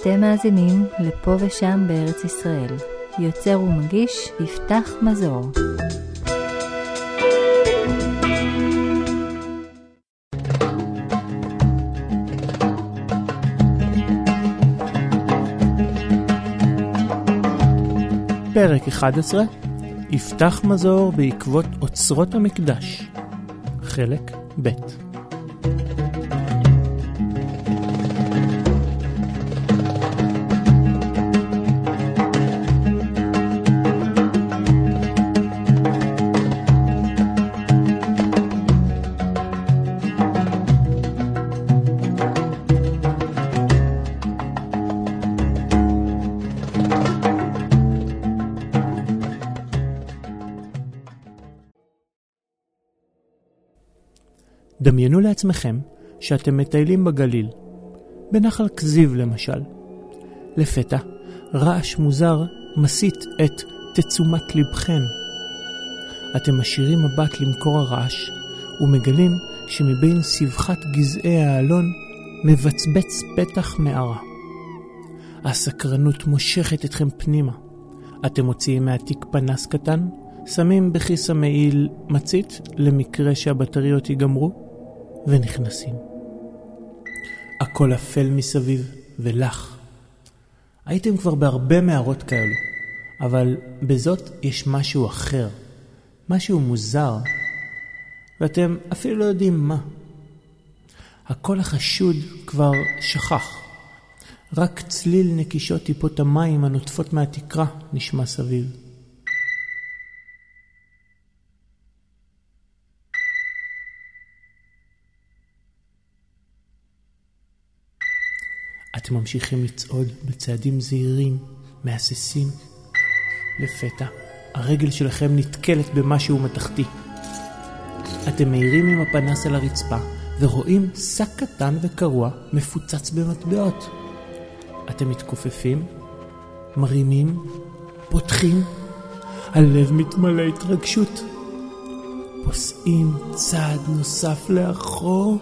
אתם מאזינים לפה ושם בארץ ישראל. יוצר ומגיש יפתח מזור. פרק 11, יפתח מזור בעקבות אוצרות המקדש, חלק ב'. דמיינו לעצמכם שאתם מטיילים בגליל, בנחל כזיב למשל. לפתע, רעש מוזר מסית את תשומת לבכם. אתם משאירים מבט למקור הרעש ומגלים שמבין סבכת גזעי העלון מבצבץ פתח מערה. הסקרנות מושכת אתכם פנימה. אתם מוציאים מהתיק פנס קטן, שמים בכיס המעיל מצית למקרה שהבטריות ייגמרו, ונכנסים. הכל אפל מסביב ולח. הייתם כבר בהרבה מערות כאלו, אבל בזאת יש משהו אחר, משהו מוזר, ואתם אפילו לא יודעים מה. הכל החשוד כבר שכח. רק צליל נקישות טיפות המים הנוטפות מהתקרה נשמע סביב. אתם ממשיכים לצעוד בצעדים זהירים, מהססים. לפתע, הרגל שלכם נתקלת במשהו מתחתי. אתם מאירים עם הפנס על הרצפה ורואים שק קטן וקרוע מפוצץ במטבעות. אתם מתכופפים, מרימים, פותחים. הלב מתמלא התרגשות. פוסעים צעד נוסף לאחור.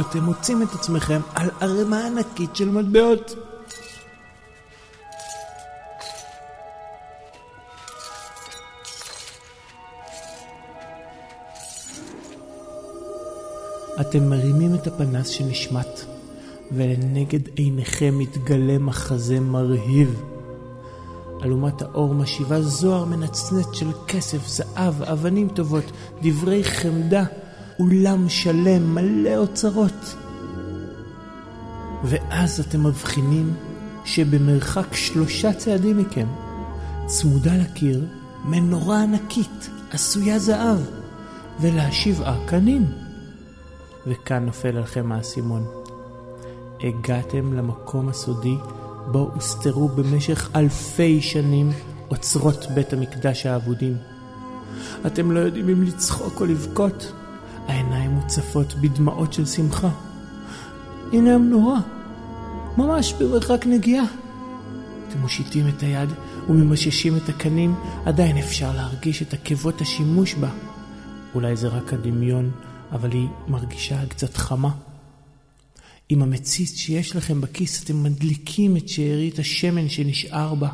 אתם מוצאים את עצמכם על ערימה ענקית של מטבעות. אתם מרימים את הפנס שנשמט, ולנגד עיניכם מתגלה מחזה מרהיב. אלומת האור משיבה זוהר מנצנץ של כסף, זהב, אבנים טובות, דברי חמדה, אולם שלם מלא אוצרות. ואז אתם מבחינים שבמרחק 3 צעדים מכם צמודה לקיר מנורה ענקית עשויה זהב ולשבעה קנים. וכאן נופל עליכם האסימון. הגעתם למקום הסודי בו הוסתרו במשך אלפי שנים אוצרות בית המקדש האבודים. אתם לא יודעים אם לצחוק או לבכות. העיניים מוצפות בדמעות של שמחה. הנה המנורה, ממש במרחק נגיעה. אתם מושיטים את היד וממששים את הקנים, עדיין אפשר להרגיש את עקבות השימוש בה. אולי זה רק הדמיון, אבל היא מרגישה קצת חמה. עם המציץ שיש לכם בכיס אתם מדליקים את שארית השמן שנשאר בה.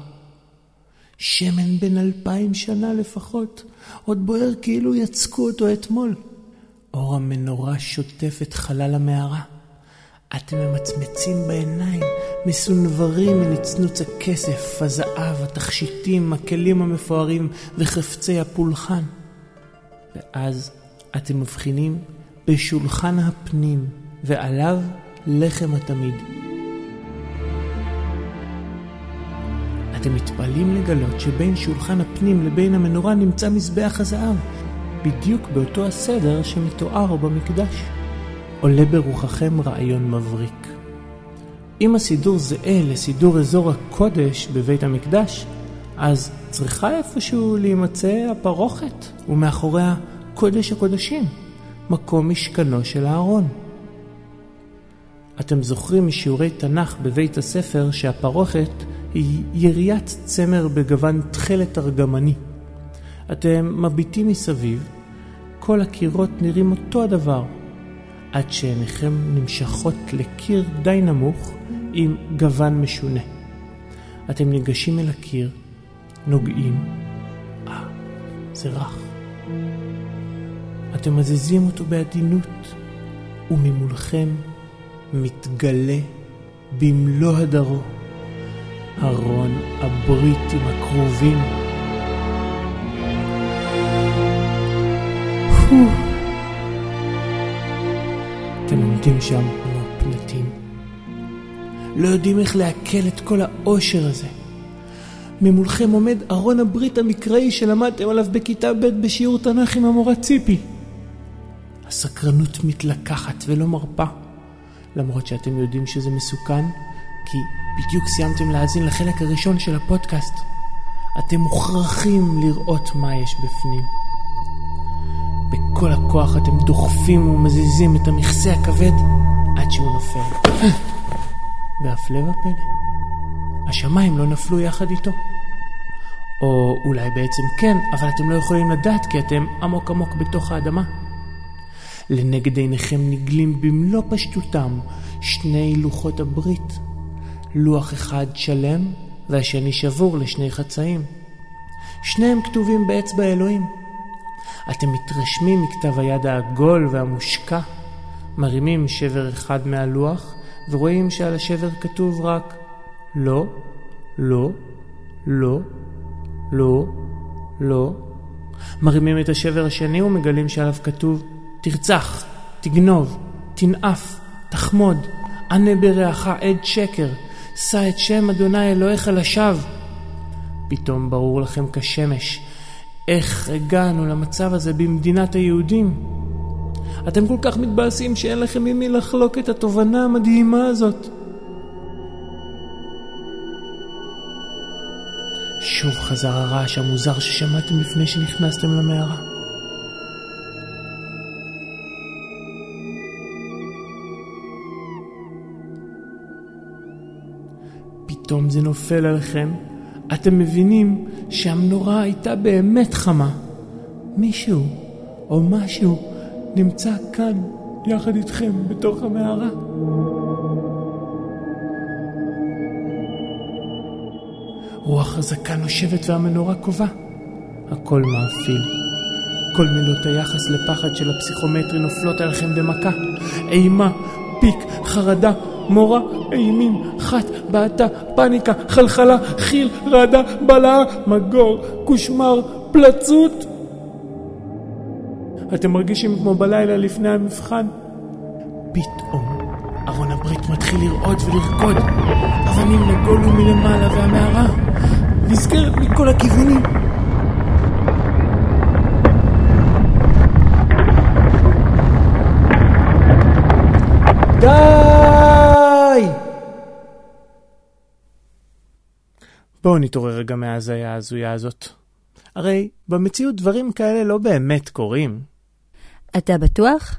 שמן בין 2000 שנה לפחות, עוד בוער כאילו יצקו אותו אתמול. אור המנורה שוטף את חלל המערה. אתם ממצמצים בעיניים, מסונברים מנצנוץ הכסף, הזהב, התכשיטים, הכלים המפוארים וחפצי הפולחן. ואז אתם מבחינים בשולחן הפנים, ועליו לחם התמיד. אתם מתפעלים לגלות שבין שולחן הפנים לבין המנורה נמצא מזבח הזהב. בדיוק באותו הסדר שמתואר במקדש. עולה ברוחכם רעיון מבריק. אם הסידור זהה לסידור אזור הקודש בבית המקדש, אז צריכה איפשהו להימצא הפרוכת, ומאחוריה קודש הקודשים, מקום משכנו של הארון. אתם זוכרים משיעורי תנ"ך בבית הספר שהפרוכת היא יריית צמר בגוון תכלת ארגמני. אתם מביטים מסביב, כל הקירות נראים אותו הדבר, עד שעיניכם נמשכות לקיר די נמוך עם גוון משונה. אתם ניגשים אל הקיר, נוגעים, זה רך. אתם מזיזים אותו בעדינות, וממולכם מתגלה במלוא הדרו ארון הברית עם הקרובים. אתם עומדים שם כמו פנטים, לא יודעים איך להקל את כל העושר הזה. ממולכם עומד ארון הברית המקראי שלמדתם עליו בכיתה ב' בשיעור תנ"ך עם המורה ציפי. הסקרנות מתלקחת ולא מרפה, למרות שאתם יודעים שזה מסוכן, כי בדיוק סיימתם להאזין לחלק הראשון של הפודקאסט. אתם מוכרחים לראות מה יש בפנים. בכל הכוח אתם דוחפים ומזיזים את המכסה הכבד עד שהוא נופל. והפלא ופלא, השמיים לא נפלו יחד איתו. או אולי בעצם כן, אבל אתם לא יכולים לדעת כי אתם עמוק עמוק בתוך האדמה. לנגד עיניכם נגלים במלוא פשטותם שני לוחות הברית. לוח אחד שלם והשני שבור לשני חצאים. שניהם כתובים באצבע אלוהים. אתם מתרשמים מכתב היד העגול והמושקע, מרימים שבר אחד מהלוח ורואים שעל השבר כתוב רק לא, לא, לא, לא, לא. מרימים את השבר השני ומגלים שעליו כתוב תרצח, תגנוב, תנאף, תחמוד, ענה ברעך עד שקר, שא את שם אדוני אלוהיך לשווא. פתאום ברור לכם כשמש איך הגענו למצב הזה במדינת היהודים. אתם כל כך מתבאסים שאין לכם עם מי לחלוק את התובנה המדהימה הזאת. שוב חזר הרעש המוזר ששמעתם לפני שנכנסתם למערה. פתאום זה נופל עליכם. אתם מבינים שהמנורה הייתה באמת חמה. מישהו או משהו נמצא כאן יחד איתכם בתוך המערה. רוח חזקה נושבת והמנורה קובע. הכל מאפיל. כל מילות היחס לפחד של הפסיכומטרי נופלות עליכם במכה. אימה, פיק, חרדה, מורה, אימים, חט, בעתה, פניקה, חלחלה, חיל, רעדה, בלעה, מגור, קושמר, פלצות. אתם מרגישים כמו בלילה לפני המבחן. פתאום ארון הברית מתחיל לרעוד ולרקוד. אבנים נגולו מלמעלה והמערה נזכרת מכל הכיוונים. בואו נתעורר רגע מההזיה ההזויה הזאת. הרי במציאות דברים כאלה לא באמת קורים. אתה בטוח?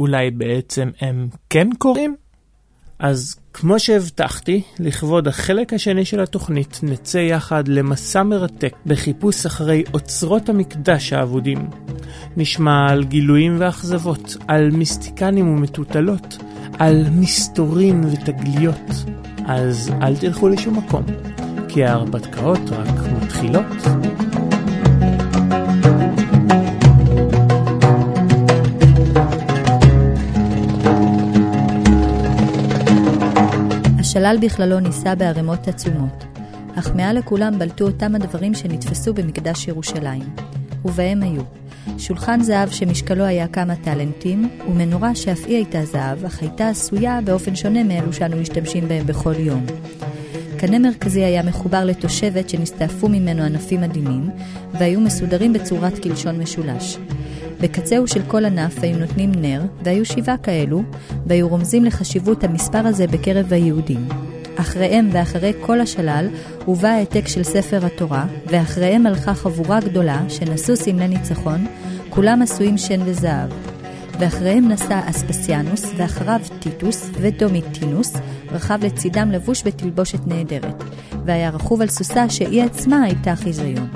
אולי בעצם הם כן קורים? אז כמו שהבטחתי, לכבוד החלק השני של התוכנית נצא יחד למסע מרתק בחיפוש אחרי אוצרות המקדש האבודים. נשמע על גילויים ואכזבות, על מיסטיקנים ומטוטלות, על מסתורים ותגליות. אז אל תלכו לשום מקום, כי ההרפתקאות רק מתחילות. השלל בכללו ניסה בערימות עצומות, אך מעל לכולם בלטו אותם הדברים שנתפסו במקדש ירושלים, ובהם היו שולחן זהב שמשקלו היה כמה טלנטים, ומנורה שאף היא הייתה זהב, אך הייתה עשויה באופן שונה מאלו שאנו משתמשים בהם בכל יום. קנה מרכזי היה מחובר לתושבת שנסתעפו ממנו ענפים מדהימים, והיו מסודרים בצורת קלשון משולש. בקצהו של כל ענף היו נותנים נר, והיו 7 כאלו, והיו רומזים לחשיבות המספר הזה בקרב היהודים. אחריהם ואחרי כל השלל הובא העתק של ספר התורה, ואחריהם הלכה חבורה גדולה שנשאו סמלי ניצחון, כולם עשויים שן וזהב. ואחריהם נסע אספסיאנוס, ואחריו טיטוס ודומיטינוס, רכב לצידם לבוש בתלבושת נהדרת, והיה רכוב על סוסה שהיא עצמה הייתה חיזיון.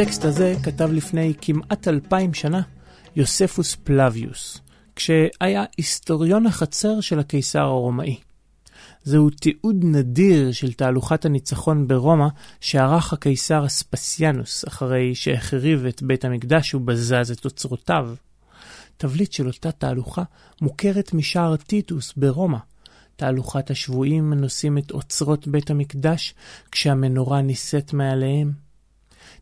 הטקסט הזה כתב לפני כמעט 2000 שנה יוספוס פלביוס, כשהיה היסטוריון החצר של הקיסר הרומאי. זהו תיעוד נדיר של תהלוכת הניצחון ברומא שערך הקיסר ספסיאנוס אחרי שהחריב את בית המקדש ובזז את אוצרותיו. תבליט של אותה תהלוכה מוכרת משער טיטוס ברומא. תהלוכת השבויים נושאים את אוצרות בית המקדש כשהמנורה נישאת מעליהם.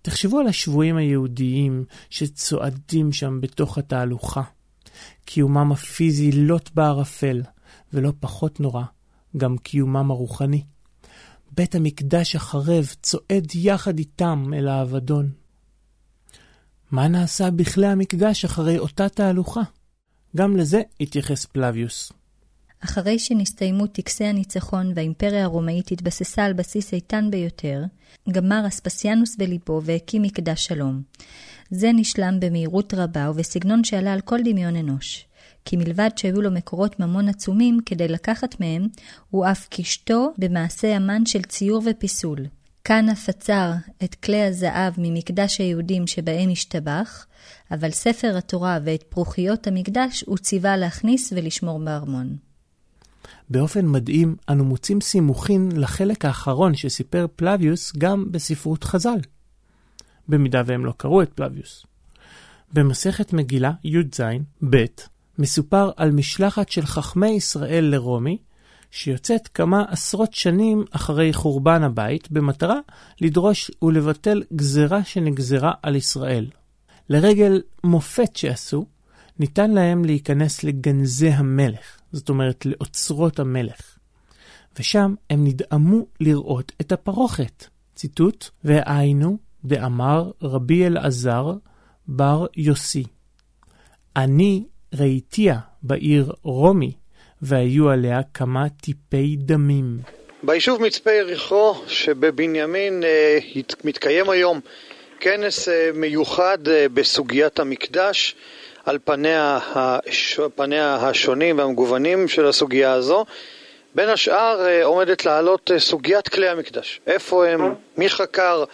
תחשבו על השבויים היהודיים שצועדים שם בתוך התהלוכה. קיומם הפיזי לוט בערפל, ולא פחות נורא, גם קיומם הרוחני. בית המקדש החרב צועד יחד איתם אל האבדון. מה נעשה בכלי המקדש אחרי אותה תהלוכה? גם לזה התייחס פלביוס. אחרי שנסתיימו טקסי הניצחון והאימפריה הרומאית התבססה על בסיס איתן ביותר, גמר אספסיאנוס בליבו והקים מקדש שלום. זה נשלם במהירות רבה ובסגנון שעלה על כל דמיון אנוש, כי מלבד שהיו לו מקורות ממון עצומים כדי לקחת מהם, הוא אף קשתו במעשה אמן של ציור ופיסול. כאן הפצר את כלי הזהב ממקדש היהודים שבהם השתבח, אבל ספר התורה ואת פרוחיות המקדש הוא ציווה להכניס ולשמור בארמון. באופן מדהים אנו מוצאים סימוכין לחלק האחרון שסיפר פלביוס גם בספרות חז"ל, במידה והם לא קראו את פלביוס. במסכת מגילה י"ז ב' מסופר על משלחת של חכמי ישראל לרומי, שיוצאת כמה עשרות שנים אחרי חורבן הבית, במטרה לדרוש ולבטל גזרה שנגזרה על ישראל. לרגל מופת שעשו, ניתן להם להיכנס לגנזי המלך, זאת אומרת לאוצרות המלך. ושם הם נדאמו לראות את הפרוכת. ציטוט, והיינו דאמר רבי אלעזר בר יוסי, אני ראיתיה בעיר רומי, והיו עליה כמה טיפי דמים. ביישוב מצפה יריחו שבבנימין מתקיים היום כנס מיוחד בסוגיית המקדש, על פניה השונים והמגוונים של הסוגיה הזו. בין השאר עומדת לעלות סוגיית כלי המקדש. איפה הם, מי חקר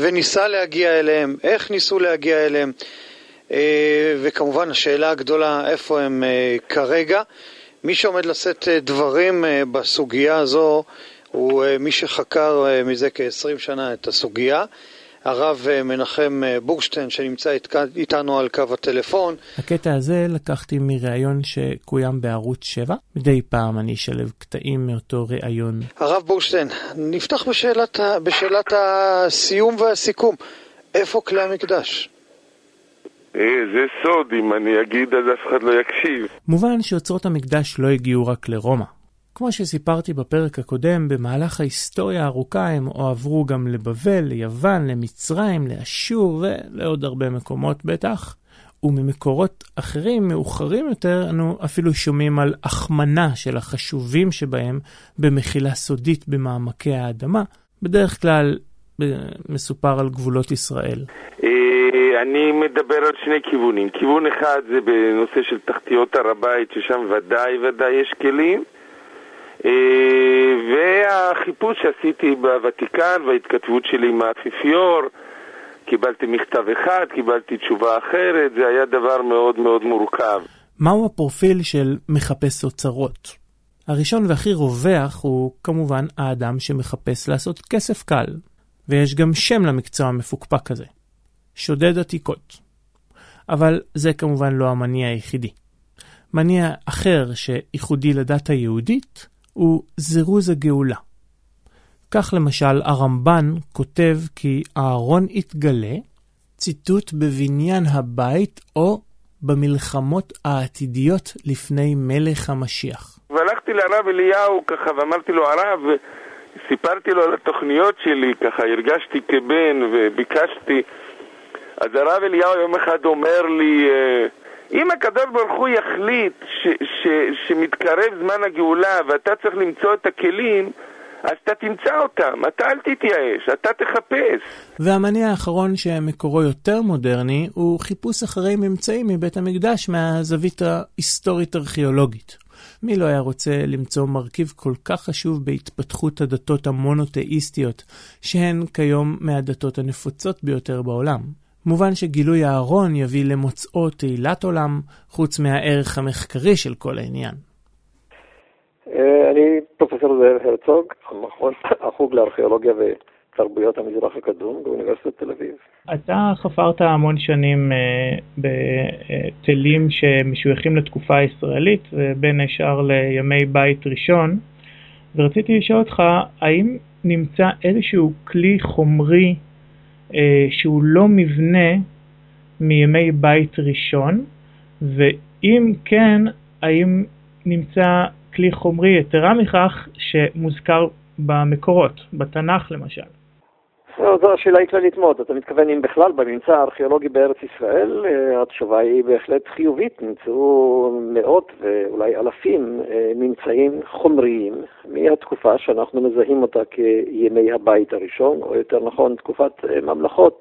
וניסה להגיע אליהם, איך ניסו להגיע אליהם, וכמובן השאלה הגדולה איפה הם כרגע. מי שעומד לשאת דברים בסוגיה הזו הוא מי שחקר מזה כ-20 שנה את הסוגיה, הרב מנחם בורשטיין, שנמצא איתנו על קו הטלפון. הקטע הזה לקחתי מראיון שקוים בערוץ 7. מדי פעם אני אשלב קטעים מאותו ראיון. הרב בורשטיין, נפתח בשאלת הסיום והסיכום. איפה כלי המקדש? זה סוד, אם אני אגיד אז אף אחד לא יקשיב. מובן שאוצרות המקדש לא הגיעו רק לרומא. כמו שסיפרתי בפרק הקודם, במהלך ההיסטוריה הארוכה הם עברו גם לבבל, ליוון, למצרים, לאשור ולעוד הרבה מקומות בטח. וממקורות אחרים מאוחרים יותר אנו אפילו שומעים על החמנה של החשובים שבהם במחילה סודית במעמקי האדמה, בדרך כלל מסופר על גבולות ישראל. אני מדבר על שני כיוונים. כיוון אחד זה בנושא של תחתיות הר הבית, ששם ודאי יש כלים. והחיפוש שעשיתי בוותיקן וההתכתבות שלי עם האפיפיור, קיבלתי מכתב אחד, קיבלתי תשובה אחרת, זה היה דבר מאוד מאוד מורכב. מהו הפרופיל של מחפש אוצרות? הראשון והכי רווח הוא כמובן האדם שמחפש לעשות כסף קל, ויש גם שם למקצוע המפוקפק הזה, שודד עתיקות. אבל זה כמובן לא המניע היחידי. מניע אחר שייחודי לדת היהודית הוא זירוז הגאולה. כך למשל הרמב"ן כותב כי אהרון התגלה, ציטוט בבניין הבית או במלחמות העתידיות לפני מלך המשיח. והלכתי לערב אליהו ככה ואמרתי לו ערב, סיפרתי לו על התוכניות שלי ככה, הרגשתי כבן וביקשתי. אז הרב אליהו יום אחד אומר לי, אם הקדוש ברוך הוא יחליט שמתקרב זמן הגאולה ואתה צריך למצוא את הכלים, אז אתה תמצא אותם, אתה אל תתייאש, אתה תחפש. והמניע האחרון שמקורו יותר מודרני הוא חיפוש אחרי ממצאים מבית המקדש מהזווית ההיסטורית-ארכיאולוגית. מי לא היה רוצה למצוא מרכיב כל כך חשוב בהתפתחות הדתות המונותאיסטיות, שהן כיום מהדתות הנפוצות ביותר בעולם? מובן שגילוי הארון יביא למוצאו תהילת עולם, חוץ מהערך המחקרי של כל העניין. אני פרופסור זאב הרצוג, המכון החוג לארכיאולוגיה ותרבויות המזרח הקדום באוניברסיטת תל אביב. אתה חפרת המון שנים בתלים שמשויכים לתקופה הישראלית, בין השאר לימי בית ראשון, ורציתי לשאול אותך, האם נמצא איזשהו כלי חומרי שהוא לא מבנה מימי בית ראשון, ואם כן, האם נמצא כלי חומרי יתרה מכך שמוזכר במקורות, בתנ"ך למשל? זו השאלה היא כללית מאוד. אתה מתכוון אם בכלל בממצא הארכיאולוגי בארץ ישראל, התשובה היא בהחלט חיובית. נמצאו מאות ואולי אלפים ממצאים חומריים מהתקופה שאנחנו מזהים אותה כימי הבית הראשון, או יותר נכון תקופת ממלכות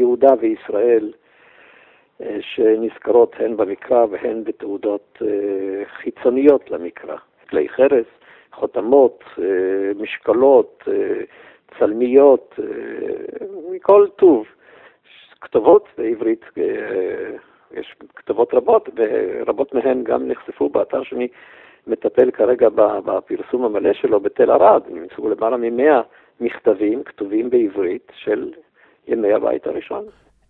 יהודה וישראל, שנזכרות הן במקרא והן בתעודות חיצוניות למקרא. כלי חרס, חותמות, משקלות, צלמיות, מכל טוב. כתובות בעברית, יש כתובות רבות, ורבות מהן גם נחשפו באתר שאני מטפל כרגע בפרסום המלא שלו בתל ערד. נמצאו למעלה מ100 מכתבים כתובים בעברית של ימי הבית הראשון.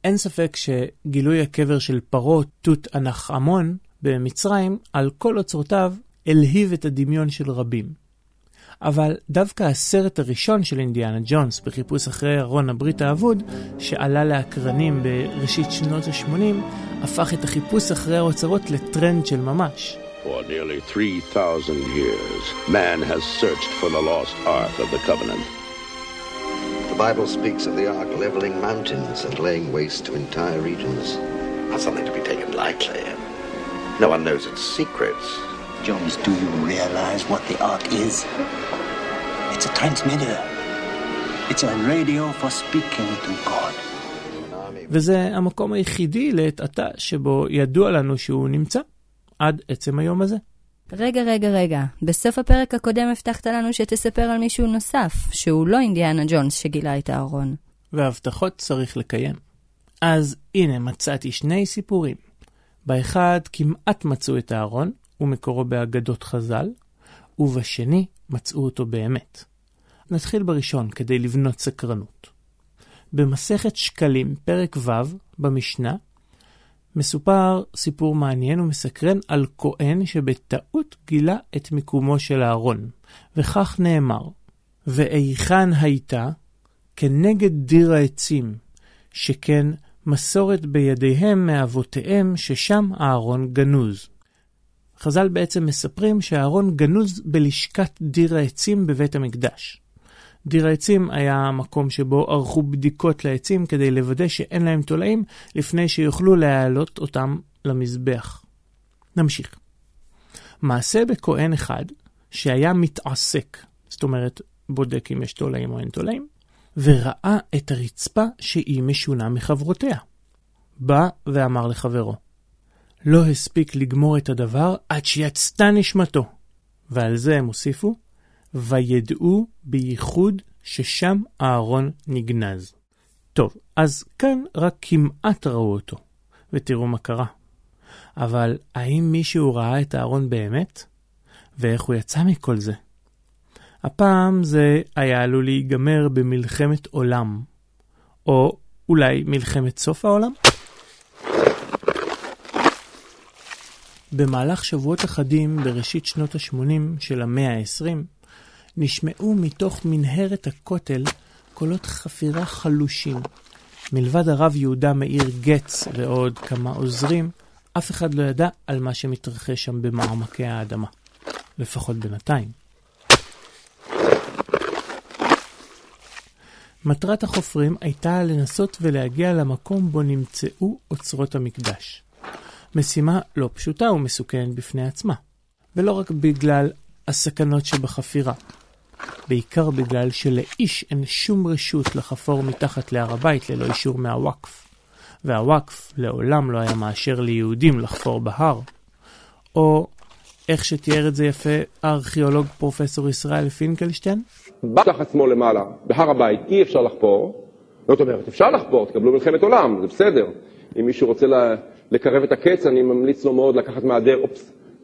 אין ספק שגילוי הקבר של פרעה תות ענח עמון במצרים על כל אוצרותיו אלהיב את הדמיון של רבים. אבל דווקא הסרט הראשון של אינדיאנה ג'ונס בחיפוש אחרי ארון הברית האבוד, שעלה לאקרנים בראשית שנות ה-80, הפך את החיפוש אחרי האוצרות לטרנד של ממש. For nearly 3,000 years, man has searched for the lost ark of the covenant. The Bible speaks of the ark leveling mountains and laying waste to entire regions. Not something to be taken lightly. No one knows its secrets. Jones, do you realize what the ark is? It's a transmitter. It's a radio for speaking to God. וזה המקום היחידי לעת עתה שבו ידוע לנו שהוא נמצא עד עצם היום הזה. רגע. בסוף הפרק הקודם הבטחת לנו שתספר על מישהו נוסף, שהוא לא אינדיאנה ג'ונס שגילה את הארון. והבטחות צריך לקיים. אז הנה מצאתי שני סיפורים. באחד כמעט מצאו את הארון, ומקורו באגדות חז"ל, ובשני מצאו אותו באמת. נתחיל בראשון כדי לבנות סקרנות. במסכת שקלים, פרק ו' במשנה, מסופר סיפור מעניין ומסקרן על כהן שבטעות גילה את מיקומו של הארון, וכך נאמר, ואיכן הייתה כנגד דיר העצים, שכן מסורת בידיהם מאבותיהם ששם הארון גנוז. חז"ל בעצם מספרים שהארון גנוז בלשכת דיר העצים בבית המקדש. דיר העצים היה מקום שבו ערכו בדיקות לעצים כדי לוודא שאין להם תולעים לפני שיוכלו להעלות אותם למזבח. נמשיך. מעשה בכהן אחד שהיה מתעסק, זאת אומרת בודק אם יש תולעים או אין תולעים, וראה את הרצפה שהיא משונה מחברותיה. בא ואמר לחברו, לא הספיק לגמור את הדבר עד שיצתה נשמתו. ועל זה הם הוסיפו, וידעו בייחוד ששם הארון נגנז. טוב, אז כאן רק כמעט ראו אותו, ותראו מה קרה. אבל האם מישהו ראה את הארון באמת? ואיך הוא יצא מכל זה? הפעם זה היה עלול להיגמר במלחמת עולם, או אולי מלחמת סוף העולם? במהלך שבועות אחדים בראשית שנות ה-80 של המאה ה-20 נשמעו מתוך מנהרת הכותל קולות חפירה חלושים. מלבד הרב יהודה מאיר גץ ועוד כמה עוזרים, אף אחד לא ידע על מה שמתרחש שם במעמקי האדמה, לפחות בינתיים. מטרת החופרים הייתה לנסות ולהגיע למקום בו נמצאו אוצרות המקדש. משימה לא פשוטה ומסוכנת בפני עצמה, ולא רק בגלל הסכנות שבחפירה, בעיקר בגלל שלאיש אין שום רשות לחפור מתחת להר הבית ללא אישור מהוואקף, והוואקף לעולם לא היה מאשר ליהודים לחפור בהר. או איך שתיאר את זה יפה הארכיאולוג פרופסור ישראל פינקלשטיין? בטח עצמו למעלה, בהר הבית אי אפשר לחפור, זאת אומרת אפשר לחפור, תקבלו מלחמת עולם, זה בסדר. אם מישהו רוצה לקרב את הקץ, אני ממליץ לו מאוד לקחת מהדר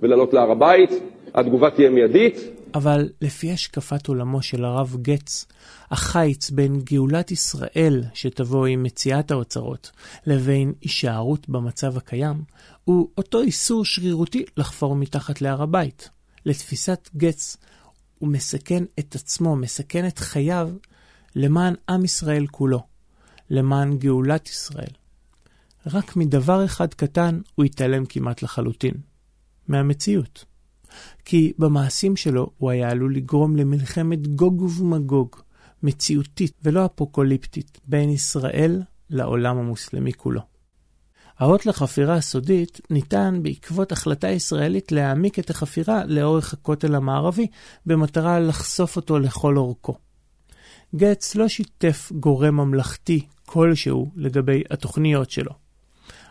ולעלות להר הבית, התגובה תהיה מיידית. אבל לפי השקפת עולמו של הרב גץ, החיץ בין גאולת ישראל שתבוא עם מציאת האוצרות לבין הישארות במצב הקיים, הוא אותו איסור שרירותי לחפור מתחת להר הבית. לתפיסת גץ, הוא מסכן את עצמו, מסכן את חייו, למען עם ישראל כולו, למען גאולת ישראל. רק מדבר אחד קטן הוא התעלם כמעט לחלוטין, מהמציאות. כי במעשים שלו הוא היה עלול לגרום למלחמת גוג ומגוג, מציאותית ולא אפוקוליפטית, בין ישראל לעולם המוסלמי כולו. האות לחפירה הסודית ניתן בעקבות החלטה ישראלית להעמיק את החפירה לאורך הכותל המערבי, במטרה לחשוף אותו לכל אורכו. גץ לא שיתף גורם ממלכתי כלשהו לגבי התוכניות שלו.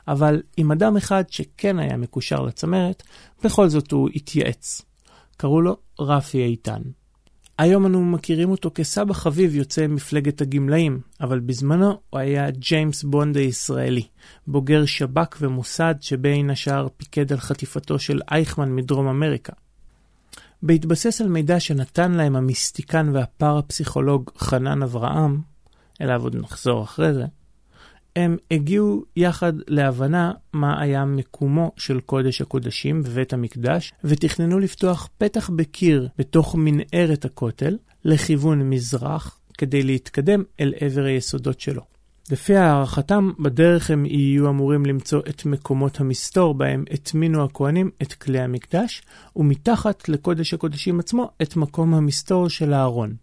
אבל עם אדם אחד שכן היה מקושר לצמרת, בכל זאת הוא התייעץ. קראו לו רפי איתן. היום אנו מכירים אותו כסבא חביב יוצא מפלגת הגמלאים, אבל בזמנו הוא היה ג'יימס בונד הישראלי, בוגר שב"כ ומוסד שבין השאר פיקד על חטיפתו של אייכמן מדרום אמריקה. בהתבסס על מידע שנתן להם המיסטיקן והפרפסיכולוג חנן אברהם, אליו עוד נחזור אחרי זה, הם הגיעו יחד להבנה מה היה מקומו של קודש הקודשים בבית המקדש, ותכננו לפתוח פתח בקיר בתוך מנהרת הכותל לכיוון מזרח כדי להתקדם אל עבר היסודות שלו. לפי הערכתם, בדרך הם יהיו אמורים למצוא את מקומות המסתור בהם התמינו הכהנים את כלי המקדש, ומתחת לקודש הקודשים עצמו את מקום המסתור של הארון.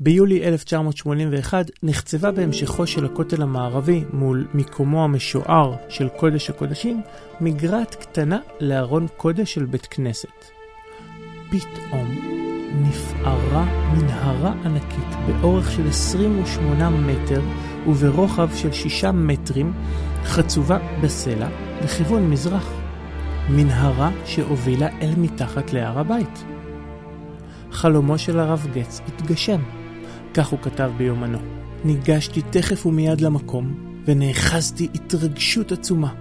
ביולי 1981 נחצבה בהמשכו של הכותל המערבי מול מקומו המשוער של קודש הקודשים מגרעת קטנה לארון קודש של בית כנסת. פתאום נפערה מנהרה ענקית באורך של 28 מטר וברוחב של 6 מטרים חצובה בסלע לכיוון מזרח. מנהרה שהובילה אל מתחת להר הבית. חלומו של הרב גץ התגשם. כך הוא כתב ביומנו. ניגשתי תכף ומיד למקום, ונאחזתי התרגשות עצומה.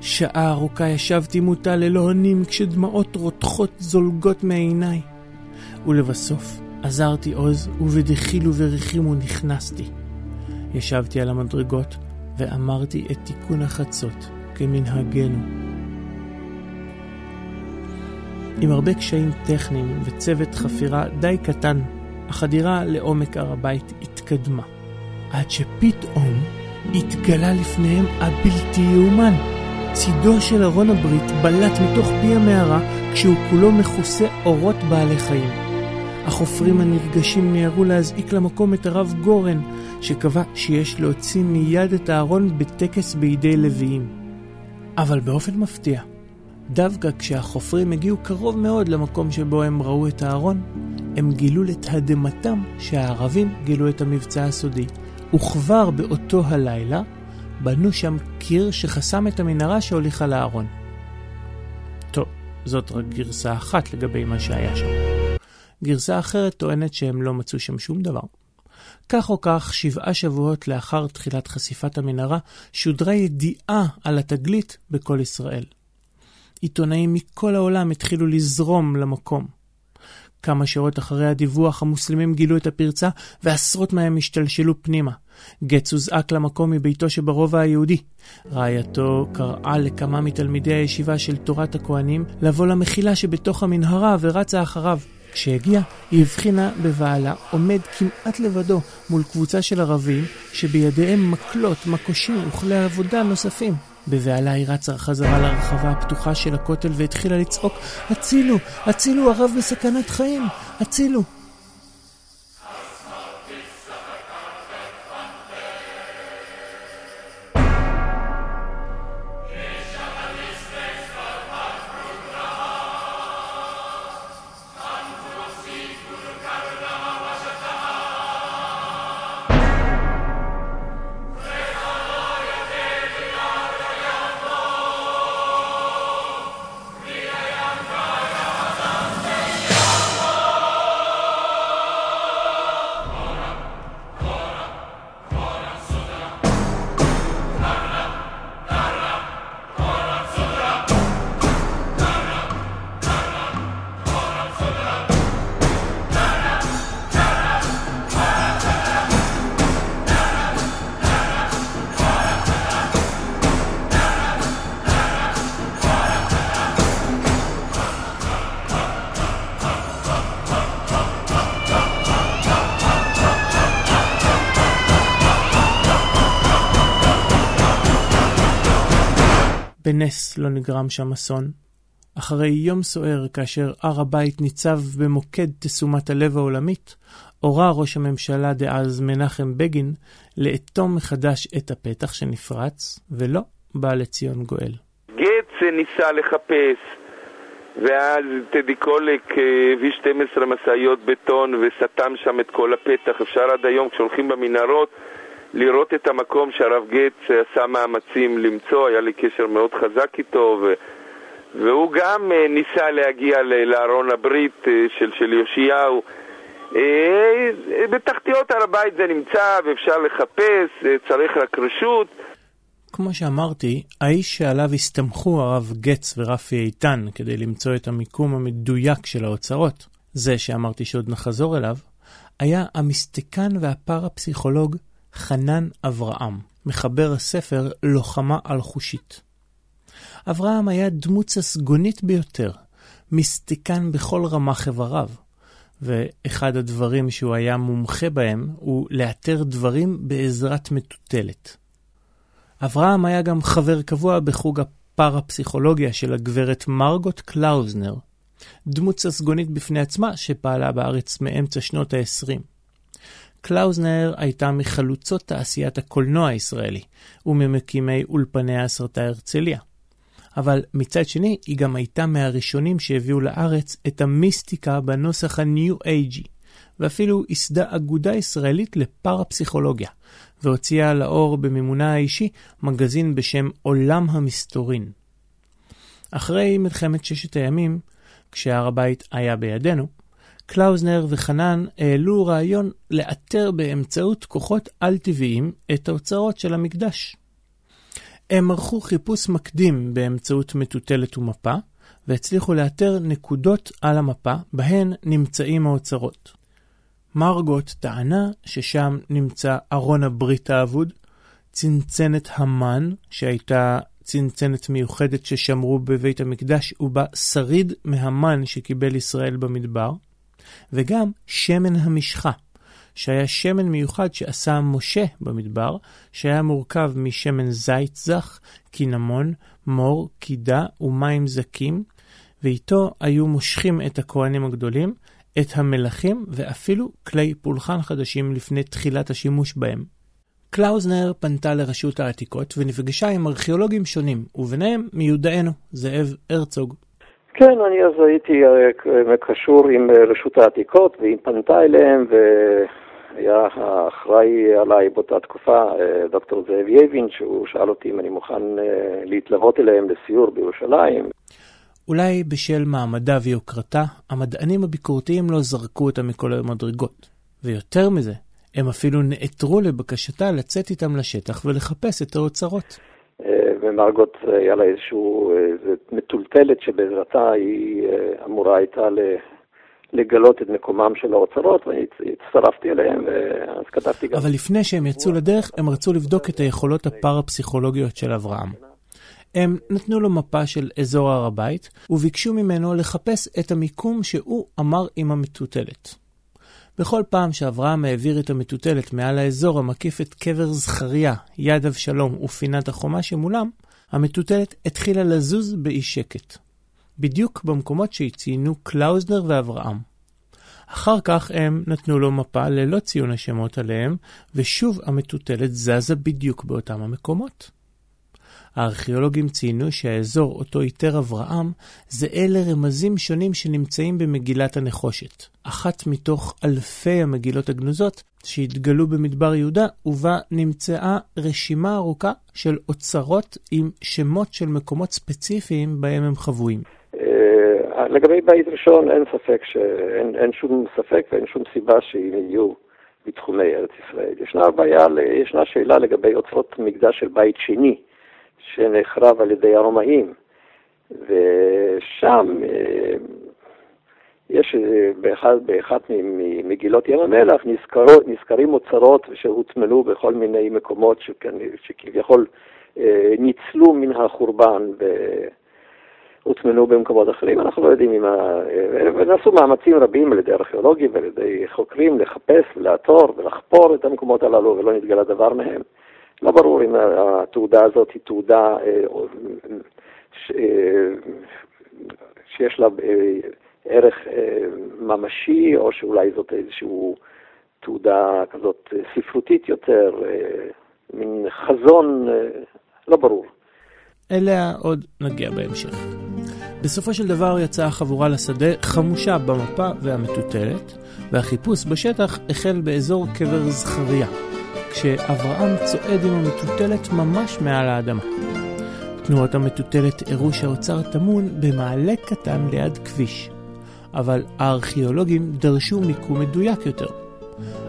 שעה ארוכה ישבתי מוטה ללא אונים, כשדמעות רותחות זולגות מעיניי. ולבסוף עזרתי עוז, ובדחיל וברחימו נכנסתי. ישבתי על המדרגות, ואמרתי את תיקון החצות כמנהגנו. עם הרבה קשיים טכניים וצוות חפירה די קטן, החדירה לעומק הר הבית התקדמה, עד שפתאום התגלה לפניהם הבלתי יאומן. צידו של ארון הברית בלט מתוך פי המערה כשהוא כולו מכוסה אורות בעלי חיים. החופרים הנרגשים מיהרו להזעיק למקום את הרב גורן, שקבע שיש להוציא מיד את הארון בטקס בידי לוויים. אבל באופן מפתיע, דווקא כשהחופרים הגיעו קרוב מאוד למקום שבו הם ראו את הארון, הם גילו לתהדמתם שהערבים גילו את המבצע הסודי, וכבר באותו הלילה בנו שם קיר שחסם את המנהרה שהוליכה לארון. טוב, זאת רק גרסה אחת לגבי מה שהיה שם. גרסה אחרת טוענת שהם לא מצאו שם שום דבר. כך או כך, 7 שבועות לאחר תחילת חשיפת המנהרה שודרה ידיעה על התגלית בכל ישראל. עיתונאים מכל העולם התחילו לזרום למקום. כמה שעות אחרי הדיווח המוסלמים גילו את הפרצה ועשרות מהם השתלשלו פנימה. גץ הוזעק למקום מביתו שברובע היהודי. רעייתו קראה לכמה מתלמידי הישיבה של תורת הכהנים לבוא למחילה שבתוך המנהרה ורצה אחריו. כשהגיע, היא הבחינה בבעלה עומד כמעט לבדו מול קבוצה של ערבים שבידיהם מקלות, מקושים וכלי עבודה נוספים. בבעלה היא רצה חזרה לרחבה הפתוחה של הכותל והתחילה לצעוק, "הצילו! הצילו! הרב בסכנת חיים! הצילו!" בנס לא נגרם שם אסון. אחרי יום סוער, כאשר הר הבית ניצב במוקד תשומת הלב העולמית, הורה ראש הממשלה דאז מנחם בגין לאטום מחדש את הפתח שנפרץ, ולא בא לציון גואל. גץ ניסה לחפש, ואז טדי קולק הביא 12 משאיות בטון וסתם שם את כל הפתח. אפשר עד היום כשהולכים במנהרות לראות את המקום שהרב גץ עשה מאמצים למצוא, היה לי קשר מאוד חזק איתו, והוא גם ניסה להגיע לארון הברית של יאשיהו. בתחתיות הר הבית זה נמצא ואפשר לחפש, צריך רק רשות. כמו שאמרתי, האיש שעליו הסתמכו הרב גץ ורפי איתן כדי למצוא את המיקום המדויק של האוצרות, זה שאמרתי שעוד נחזור אליו, היה המסתקן והפרפסיכולוג חנן אברהם, מחבר הספר לוחמה על חושית. אברהם היה דמות ססגונית ביותר, מסתיקן בכל רמה חבריו, ואחד הדברים שהוא היה מומחה בהם הוא לאתר דברים בעזרת מטוטלת. אברהם היה גם חבר קבוע בחוג הפרפסיכולוגיה של הגברת מרגוט קלאוזנר, דמות ססגונית בפני עצמה שפעלה בארץ מאמצע שנות ה-20. קלאוזנר הייתה מחלוצות תעשיית הקולנוע הישראלי וממקימי אולפני הסרטה הרצליה. אבל מצד שני היא גם הייתה מהראשונים שהביאו לארץ את המיסטיקה בנוסח הניו-אייג'י, ואפילו יסדה אגודה ישראלית לפרפסיכולוגיה, והוציאה לאור במימונה האישי מגזין בשם עולם המסתורין. אחרי מלחמת ששת הימים, כשהר הבית היה בידינו, קלאוזנר וחנן העלו רעיון לאתר באמצעות כוחות על-טבעיים את האוצרות של המקדש. הם ערכו חיפוש מקדים באמצעות מטוטלת ומפה, והצליחו לאתר נקודות על המפה בהן נמצאים האוצרות. מרגוט טענה ששם נמצא ארון הברית האבוד, צנצנת המן שהייתה צנצנת מיוחדת ששמרו בבית המקדש ובה שריד מהמן שקיבל ישראל במדבר, וגם שמן המשחה, שהיה שמן מיוחד שעשה משה במדבר, שהיה מורכב משמן זית זך, קינמון, מור, קידה ומים זקים, ואיתו היו מושכים את הכהנים הגדולים, את המלכים ואפילו כלי פולחן חדשים לפני תחילת השימוש בהם. קלאוזנר פנתה לרשות העתיקות ונפגשה עם ארכיאולוגים שונים, וביניהם מיודענו, זאב הרצוג. כן, אני אז הייתי קשור עם רשות העתיקות, והיא פנתה אליהם, והיה אחראי עליי באותה תקופה דוקטור זאב יבין, שהוא שאל אותי אם אני מוכן להתלוות אליהם לסיור בירושלים. אולי בשל מעמדה ויוקרתה, המדענים הביקורתיים לא זרקו אותה מכל המדרגות. ויותר מזה, הם אפילו נעתרו לבקשתה לצאת איתם לשטח ולחפש את האוצרות. ומרגוט היה לה איזו מטולטלת שבעזרתה היא אמורה הייתה לגלות את מקומם של האוצרות, והצטרפתי אליהם, ואז כתבתי גם... אבל לפני שהם יצאו לדרך, הם רצו לבדוק את היכולות הפרפסיכולוגיות של אברהם. הם נתנו לו מפה של אזור הר הבית, וביקשו ממנו לחפש את המיקום שהוא אמר עם המטוטלת. בכל פעם שאברהם העביר את המטוטלת מעל האזור המקיף את קבר זכריה, יד אבשלום ופינת החומה שמולם, המטוטלת התחילה לזוז באי שקט. בדיוק במקומות שציינו קלאוזנר ואברהם. אחר כך הם נתנו לו מפה ללא ציון השמות עליהם, ושוב המטוטלת זזה בדיוק באותם המקומות. הארכיאולוגים ציינו שהאזור אותו איתר אברהם זהה לרמזים שונים שנמצאים במגילת הנחושת, אחת מתוך אלפי המגילות הגנוזות שהתגלו במדבר יהודה, ובה נמצאה רשימה ארוכה של אוצרות עם שמות של מקומות ספציפיים בהם הם חבויים. לגבי בית ראשון אין שום ספק ואין שום סיבה שהם יהיו בתחומי ארץ ישראל. ישנה שאלה לגבי אוצרות מקדש של בית שני, שנחרב על ידי הרומאים, ושם יש באחת ממגילות ים המלח נזכרים אוצרות שהוטמנו בכל מיני מקומות שכביכול ניצלו מן החורבן והוטמנו במקומות אחרים. אנחנו לא יודעים ונעשו מאמצים רבים על ידי ארכיאולוגים ועל ידי חוקרים לחפש ולעתור ולחפור את המקומות הללו, ולא נתגלה דבר מהם. לא ברור אם התעודה הזאת היא תעודה שיש לה ערך ממשי, או שאולי זאת איזשהו תעודה כזאת ספרותית יותר, מין חזון, לא ברור. אליה עוד נגיע בהמשך. בסופו של דבר יצאה החבורה לשדה חמושה במפה והמטוטלת, והחיפוש בשטח החל באזור קבר זכריה, כשאברהם צועד עם המטוטלת ממש מעל האדמה. תנועות המטוטלת הראו שהאוצר טמון במעלה קטן ליד כביש, אבל הארכיאולוגים דרשו מיקום מדויק יותר.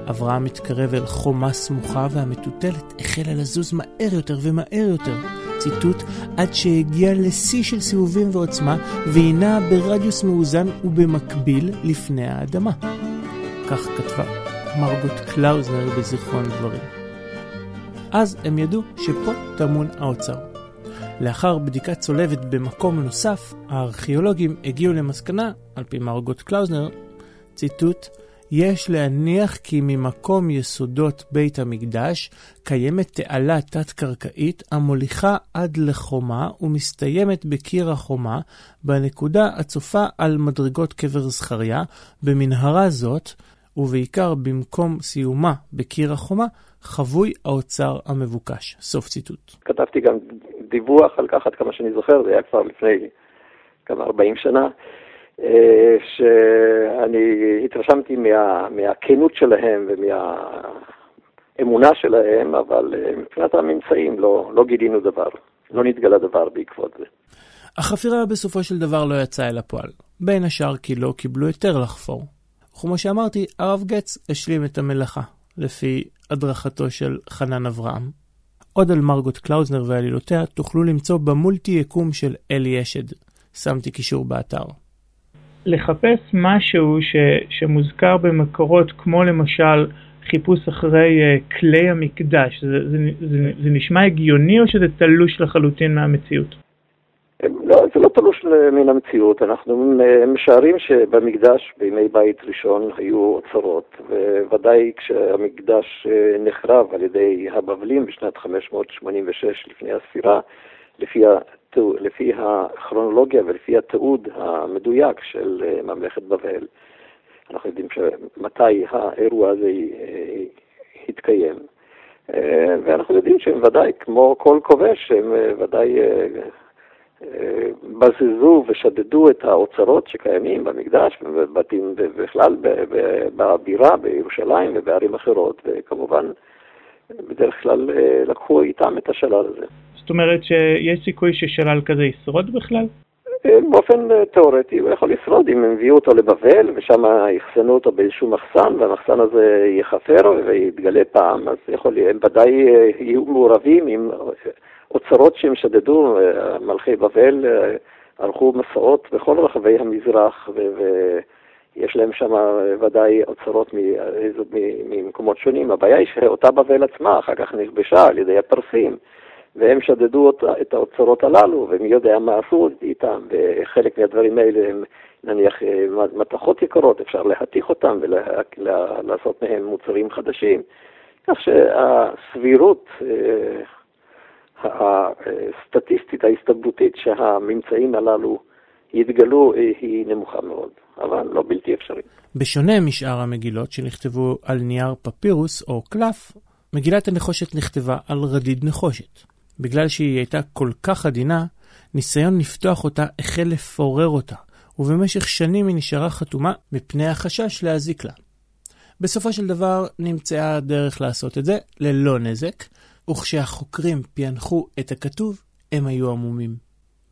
אברהם התקרב אל חומה סמוכה והמטוטלת החלה לזוז מהר יותר ומהר יותר, ציטוט, עד שהגיע לשיא של סיבובים ועוצמה והינה ברדיוס מאוזן ובמקביל לפני האדמה. כך כתבה מרגוט קלאוזנר בזיכרון דברים. אז הם ידעו שפה טמון האוצר. לאחר בדיקה צולבת במקום נוסף, הארכיאולוגים הגיעו למסקנה, על פי מרגוט קלאוזנר, ציטוט, יש להניח כי ממקום יסודות בית המקדש קיימת תעלה תת-קרקעית המוליכה עד לחומה ומסתיימת בקיר החומה בנקודה הצופה על מדרגות קבר זכריה. במנהרה זאת, ובעיקר במקום סיומה בקיר החומה, חבוי האוצר המבוקש. סוף ציטוט. כתבתי גם דיווח על כך, עד כמה שאני זוכר, זה היה כבר לפני כמה 40 שנה, שאני התרשמתי מהכנות שלהם ומהאמונה שלהם, אבל מבחינת הממצאים לא גילינו דבר, לא נתגלה דבר בעקבות זה. החפירה בסופו של דבר לא יצאה אל הפועל, בין השאר כי לא קיבלו יותר לחפור. וכמו שאמרתי, הרב גץ השלים את המלאכה, לפי הדרכתו של חנן אברהם. עוד על מרגוט קלאוזנר ועלילותיה תוכלו למצוא במולטי יקום של אלי אשד. שמתי קישור באתר. לחפש משהו שמוזכר במקורות, כמו למשל חיפוש אחרי כלי המקדש, זה נשמע הגיוני או שזה תלוש לחלוטין מהמציאות? לא, זה לא תלוש מן המציאות. אנחנו משערים שבמקדש בימי בית ראשון היו אוצרות, וודאי כשהמקדש נחרב על ידי הבבלים בשנת 586 לפני הספירה, לפי הכרונולוגיה ולפי התיעוד המדויק של ממלכת בבל, אנחנו יודעים מתי האירוע הזה התקיים, ואנחנו יודעים שהם ודאי, כמו כל כובש, הם ודאי בזזו ושדדו את האוצרות שקיימים במקדש ובבתים בכלל בבירה בירושלים ובערים אחרות, וכמובן בדרך כלל לקחו איתם את השלל הזה. זאת אומרת שיש סיכוי ששלל כזה ישרוד בכלל? באופן תיאורטי הוא יכול לשרוד אם הם הביאו אותו לבבל ושם יחסנו אותו באיזשהו מחסן, והמחסן הזה יחפר ויתגלה פעם, אז הם ודאי יהיו מעורבים עם אוצרות שהם שדדו. מלכי בבל ערכו מסעות בכל רחבי המזרח יש להם שם ודאי אוצרות ממקומות שונים. הבעיה היא שאותה בבל עצמה אחר כך נכבשה על ידי הפרסים, והם שדדו את האוצרות הללו, ומי יודע מה עשו איתם, וחלק מהדברים האלה הם נניח מתכות יקרות, אפשר להתיך אותם ולעשות מהם מוצרים חדשים. כך שהסבירות הסטטיסטית, ההסתבלותית שהממצאים הללו יתגלו היא נמוכה מאוד, אבל לא בלתי אפשרי. בשונה משאר המגילות שנכתבו על נייר פפירוס או קלף, מגילת הנחושת נכתבה על רדיד נחושת. בגלל שהיא הייתה כל כך עדינה, ניסיון לפתוח אותה החל לפורר אותה, ובמשך שנים היא נשארה חתומה מפני החשש להזיק לה. בסופו של דבר נמצאה דרך לעשות את זה ללא נזק, וכשהחוקרים פיענחו את הכתוב, הם היו עמומים.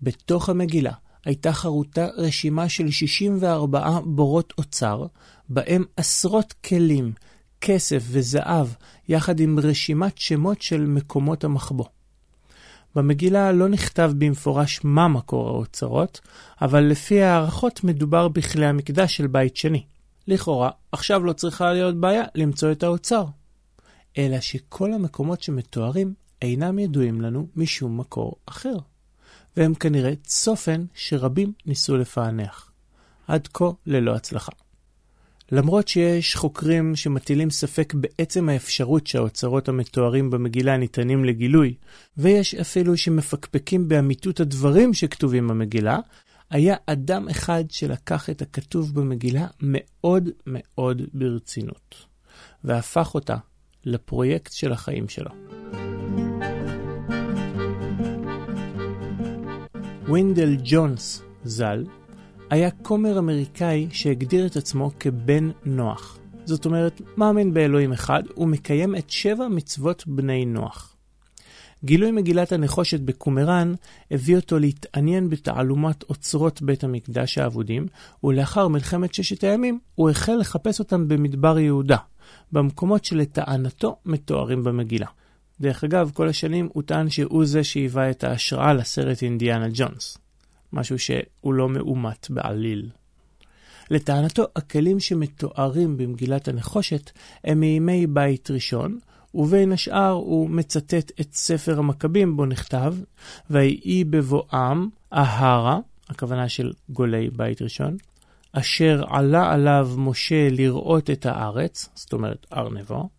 בתוך המגילה הייתה חרוטה רשימה של 64 בורות אוצר, בהם עשרות כלים, כסף וזהב, יחד עם רשימת שמות של מקומות המחבוא. במגילה לא נכתב במפורש מה מקור האוצרות, אבל לפי הערכות מדובר בכלי המקדש של בית שני. לכאורה, עכשיו לא צריכה להיות בעיה למצוא את האוצר. אלא שכל המקומות שמתוארים אינם ידועים לנו משום מקור אחר. והם כנראה צופן שרבים ניסו לפענח. עד כה ללא הצלחה. למרות שיש חוקרים שמטילים ספק בעצם האפשרות שהאוצרות המתוארים במגילה ניתנים לגילוי, ויש אפילו שמפקפקים באמיתות הדברים שכתובים במגילה, היה אדם אחד שלקח את הכתוב במגילה מאוד מאוד ברצינות, והפך אותה לפרויקט של החיים שלו. ווינדל ג'ונס ז"ל היה כומר אמריקאי שהגדיר את עצמו כבן נוח. זאת אומרת, מאמין באלוהים אחד ומקיים את 7 מצוות בני נוח. גילוי מגילת הנחושת בקומראן הביא אותו להתעניין בתעלומת אוצרות בית המקדש האבודים, ולאחר מלחמת 6 הימים הוא החל לחפש אותם במדבר יהודה, במקומות שלטענתו מתוארים במגילה. דרך אגב, כל השנים הוא טען שהוא זה שהיווה את ההשראה לסרט אינדיאנה ג'ונס. משהו שהוא לא מאומת בעליל. לטענתו, הכלים שמתוארים במגילת הנחושת הם מימי בית ראשון, ובין השאר הוא מצטט את ספר המכבים בו נכתב, ויהי בבואם אהרה, הכוונה של גולי בית ראשון, אשר עלה עליו משה לראות את הארץ, זאת אומרת הר נבו,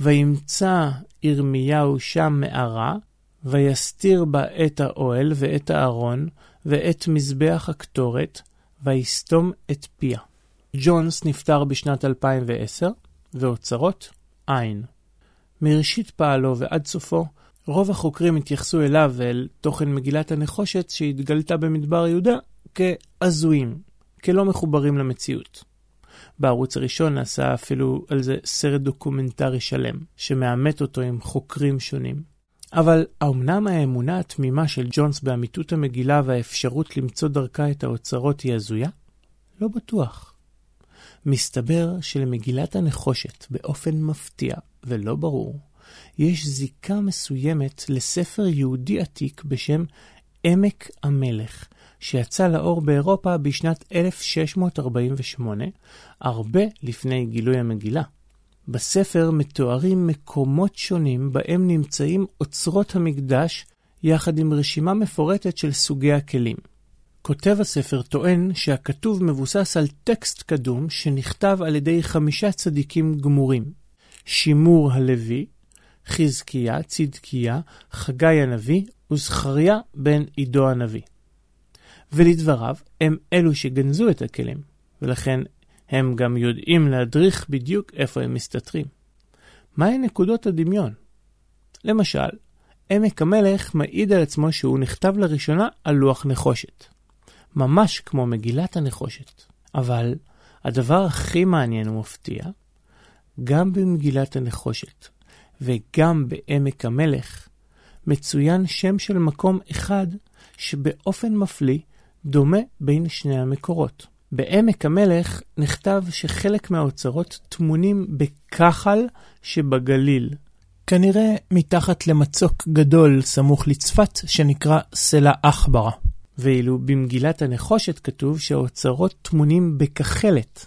וימצא ירמיהו שם מערה, ויסתיר בה את האוהל ואת הארון, ואת מזבח הקטורת, ויסתום את פיה. ג'ונס נפטר בשנת 2010, ואוצרות אין. מראשית פעלו ועד סופו, רוב החוקרים התייחסו אליו ואל תוכן מגילת הנחושת שהתגלתה במדבר יהודה כעזויים, כלא מחוברים למציאות. בערוץ הראשון נעשה אפילו על זה סרט דוקומנטרי שלם, שמאמת אותו עם חוקרים שונים. אבל האמנם האמונה התמימה של ג'ונס באמיתות המגילה והאפשרות למצוא דרכה את האוצרות היא הזויה? לא בטוח. מסתבר שלמגילת הנחושת באופן מפתיע ולא ברור, יש זיקה מסוימת לספר יהודי עתיק בשם עמק המלך, שיצא לאור באירופה בשנת 1648, הרבה לפני גילוי המגילה. בספר מתוארים מקומות שונים בהם נמצאים אוצרות המקדש, יחד עם רשימה מפורטת של סוגי הכלים. כותב הספר טוען שהכתוב מבוסס על טקסט קדום שנכתב על ידי 5 צדיקים גמורים. שימור הלוי, חזקיה, צדקיה, חגי הנביא וזכריה בן עידו הנביא. ולדבריו הם אלו שגנזו את הכלים, ולכן הם גם יודעים להדריך בדיוק איפה הם מסתתרים. מהי נקודות הדמיון? למשל, עמק המלך מעיד על עצמו שהוא נכתב לראשונה על לוח נחושת. ממש כמו מגילת הנחושת. אבל הדבר הכי מעניין ומפתיע, גם במגילת הנחושת וגם בעמק המלך, מצוין שם של מקום אחד שבאופן מפליא דומה בין שני המקורות. בעמק המלך נכתב שחלק מהאוצרות תמונים בכחל שבגליל, כנראה מתחת למצוק גדול סמוך לצפת שנקרא סלע אכברה. ואילו במגילת הנחושת כתוב שהאוצרות תמונים בכחלת,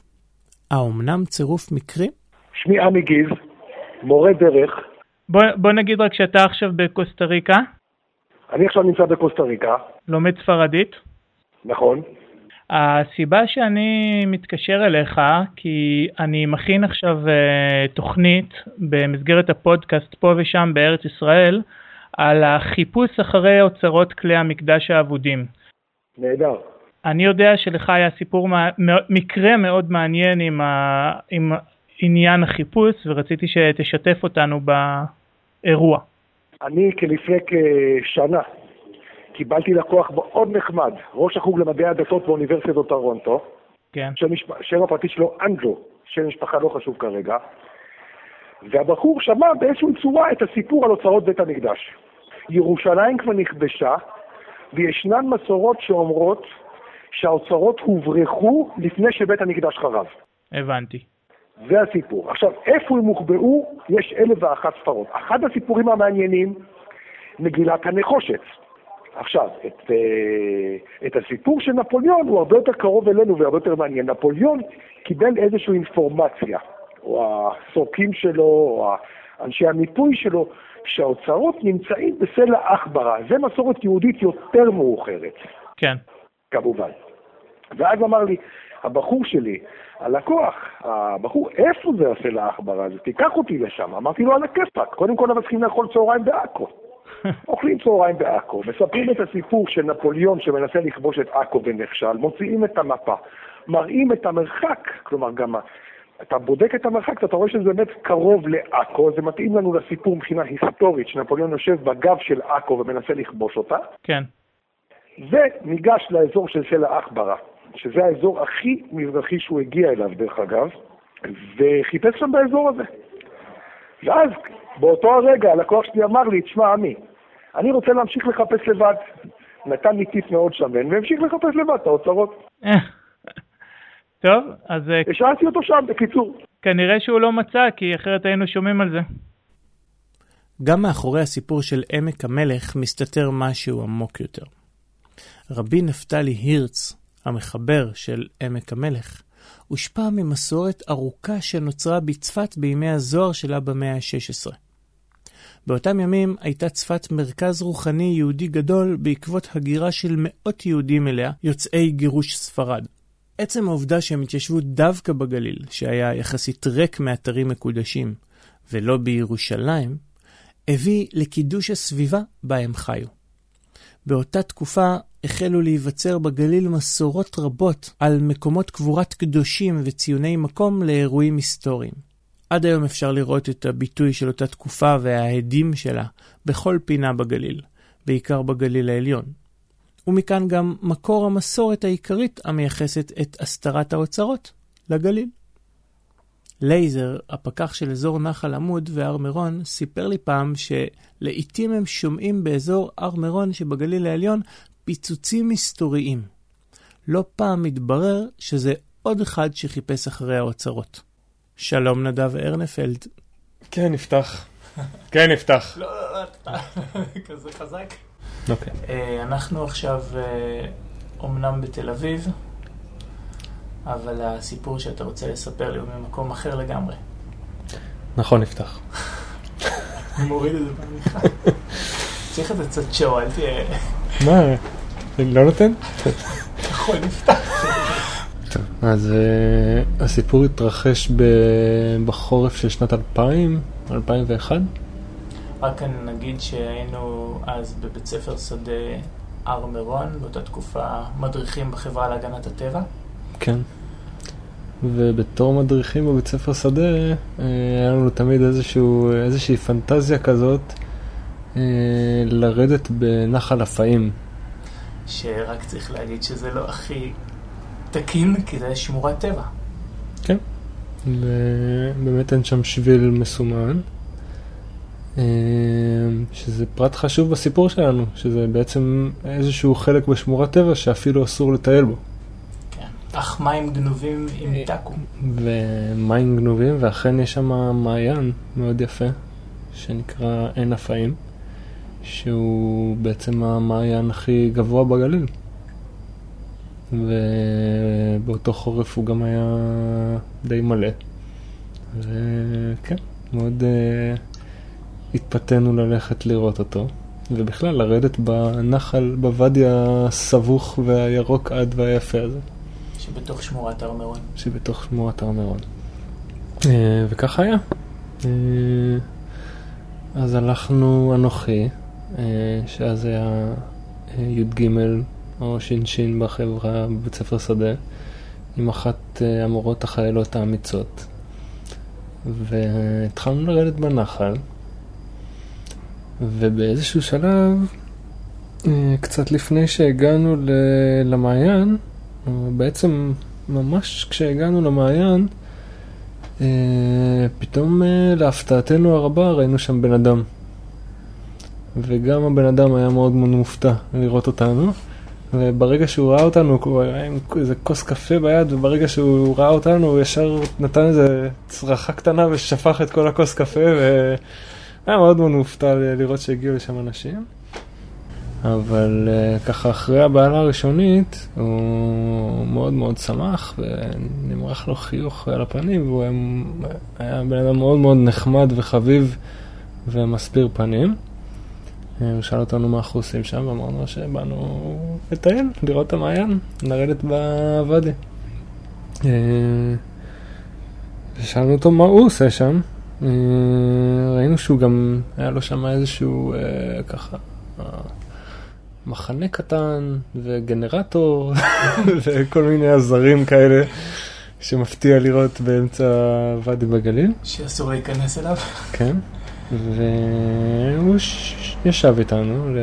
האומנם צירוף מקרי? שמי עמי גיב, מורה דרך. בוא נגיד רק שאתה עכשיו בקוסטריקה. אני עכשיו נמצא בקוסטריקה. לומד ספרדית. נכון. הסיבה שאני מתקשר אליך, כי אני מכין עכשיו תוכנית במסגרת הפודקאסט פה ושם בארץ ישראל, על החיפוש אחרי אוצרות כלי המקדש האבודים. נהדר. אני יודע שלך היה סיפור, מקרה מאוד מעניין עם עניין החיפוש, ורציתי שתשתף אותנו באירוע. אני כלפני כשנה קיבלתי לקוח מאוד נחמד, ראש החוג למדעי הדתות באוניברסיטת טורונטו, כן. שם הפרטי שלו אנג'ו, שם משפחה לא חשוב כרגע, והבחור שמע באיזושהי צורה את הסיפור על אוצרות בית המקדש. ירושלים כבר נכבשה, וישנן מסורות שאומרות שהאוצרות הוברחו לפני שבית המקדש חרב. הבנתי. זה הסיפור. עכשיו, איפה הם הוחבאו? יש 1,001 ספרות. אחד הסיפורים המעניינים, מגילת הנחושת. עכשיו, את הסיפור של נפוליאון הוא הרבה יותר קרוב אלינו והרבה יותר מעניין. נפוליאון קיבל איזושהי אינפורמציה, או הסורקים שלו, או אנשי המיפוי שלו, שהאוצרות נמצאים בסלע אכברה. זה מסורת יהודית יותר מאוחרת. כן. כמובן. ואז אמר לי, הבחור שלי, הלקוח, הבחור, איפה זה הסלע אכברה? אז תיקח אותי לשם. אמרתי לו על הכפק. קודם כל אנחנו צריכים לאכול צהריים בעכו. אוכלים צהריים בעכו, מספרים את הסיפור של נפוליאון שמנסה לכבוש את עכו ונכשל, מוציאים את המפה, מראים את המרחק, כלומר גם אתה בודק את המרחק, אתה רואה שזה באמת קרוב לעכו, זה מתאים לנו לסיפור מבחינה היסטורית, שנפוליאון יושב בגב של עכו ומנסה לכבוש אותה. כן. וניגש לאזור של סלע אכברה, שזה האזור הכי מזרחי שהוא הגיע אליו דרך אגב, וחיפש שם באזור הזה. ואז באותו הרגע הלקוח שלי אמר לי, תשמע עמי, אני רוצה להמשיך לחפש לבד. נתן לי טיפ מאוד שמן, והמשיך לחפש לבד את האוצרות. טוב, אז... השאלתי אותו שם, בקיצור. כנראה שהוא לא מצא, כי אחרת היינו שומעים על זה. גם מאחורי הסיפור של עמק המלך מסתתר משהו עמוק יותר. רבי נפתלי הירץ, המחבר של עמק המלך, הושפע ממסורת ארוכה שנוצרה בצפת בימי הזוהר שלה במאה ה-16. באותם ימים הייתה צפת מרכז רוחני יהודי גדול בעקבות הגירה של מאות יהודים אליה, יוצאי גירוש ספרד. עצם העובדה שהם התיישבו דווקא בגליל, שהיה יחסית ריק מאתרים מקודשים, ולא בירושלים, הביא לקידוש הסביבה בהם חיו. באותה תקופה החלו להיווצר בגליל מסורות רבות על מקומות קבורת קדושים וציוני מקום לאירועים היסטוריים. עד היום אפשר לראות את הביטוי של אותה תקופה וההדים שלה בכל פינה בגליל, בעיקר בגליל העליון. ומכאן גם מקור המסורת העיקרית המייחסת את הסתרת האוצרות לגליל. לייזר, הפקח של אזור נחל עמוד והר מירון, סיפר לי פעם שלעיתים הם שומעים באזור הר מירון שבגליל העליון פיצוצים היסטוריים. לא פעם מתברר שזה עוד אחד שחיפש אחרי האוצרות. שלום נדב ארנפלד. כן, נפתח. כן, נפתח. לא, אתה כזה חזק. אוקיי. אנחנו עכשיו אומנם בתל אביב, אבל הסיפור שאתה רוצה לספר לי הוא ממקום אחר לגמרי. נכון, נפתח. אני מוריד את זה במיכה. צריך את זה קצת שואו, אל תהיה... מה? אני לא נותן? נכון, נפתח. טוב, אז הסיפור התרחש בחורף של שנת 2000-2001. רק אני נגיד שהיינו אז בבית ספר שדה הר מירון, באותה תקופה מדריכים בחברה להגנת הטבע. כן, ובתור מדריכים בבית ספר שדה היה לנו תמיד איזושהי פנטזיה כזאת לרדת בנחל הפעים. שרק צריך להגיד שזה לא הכי תקין, כי זה שמורת טבע. כן, ובאמת אין שם שביל מסומן, שזה פרט חשוב בסיפור שלנו, שזה בעצם איזשהו חלק בשמורת טבע שאפילו אסור לטייל בו. אך מים גנובים עם טקו. ומים גנובים, ואכן יש שם מעיין מאוד יפה, שנקרא עין הפעים, שהוא בעצם המעיין הכי גבוה בגליל. ובאותו חורף הוא גם היה די מלא. וכן, מאוד התפתנו ללכת לראות אותו. ובכלל לרדת בנחל, בוואדי הסבוך והירוק עד והיפה הזה. שבתוך שמורת הר מירון. שבתוך שמורת הר מירון. וכך היה. אז הלכנו אנוכי, שאז היה י"ג או שינשין בחברה בבית ספר שדה, עם אחת המורות החיילות האמיצות. והתחלנו לרדת בנחל, ובאיזשהו שלב, קצת לפני שהגענו למעיין, בעצם ממש כשהגענו למעיין, פתאום להפתעתנו הרבה ראינו שם בן אדם. וגם הבן אדם היה מאוד מאוד מופתע לראות אותנו. וברגע שהוא ראה אותנו, הוא היה עם איזה כוס קפה ביד, וברגע שהוא ראה אותנו, הוא ישר נתן איזה צרחה קטנה ושפך את כל הכוס קפה, והיה מאוד מאוד מופתע לראות שהגיעו לשם אנשים. אבל ככה אחרי הבעלה הראשונית, הוא מאוד מאוד שמח, ונמרח לו חיוך על הפנים, והוא היה בן אדם מאוד מאוד נחמד וחביב ומספיר פנים. הוא שאל אותנו מה אנחנו עושים שם, ואמרנו שבאנו לטייל, לראות את המעיין, לרדת בוואדי. שאלנו אותו מה הוא עושה שם, ראינו שהוא גם, היה לו שם איזשהו ככה, מחנה קטן וגנרטור וכל מיני עזרים כאלה שמפתיע לראות באמצע ודי בגליל שאסור להיכנס אליו. כן, והוא ישב איתנו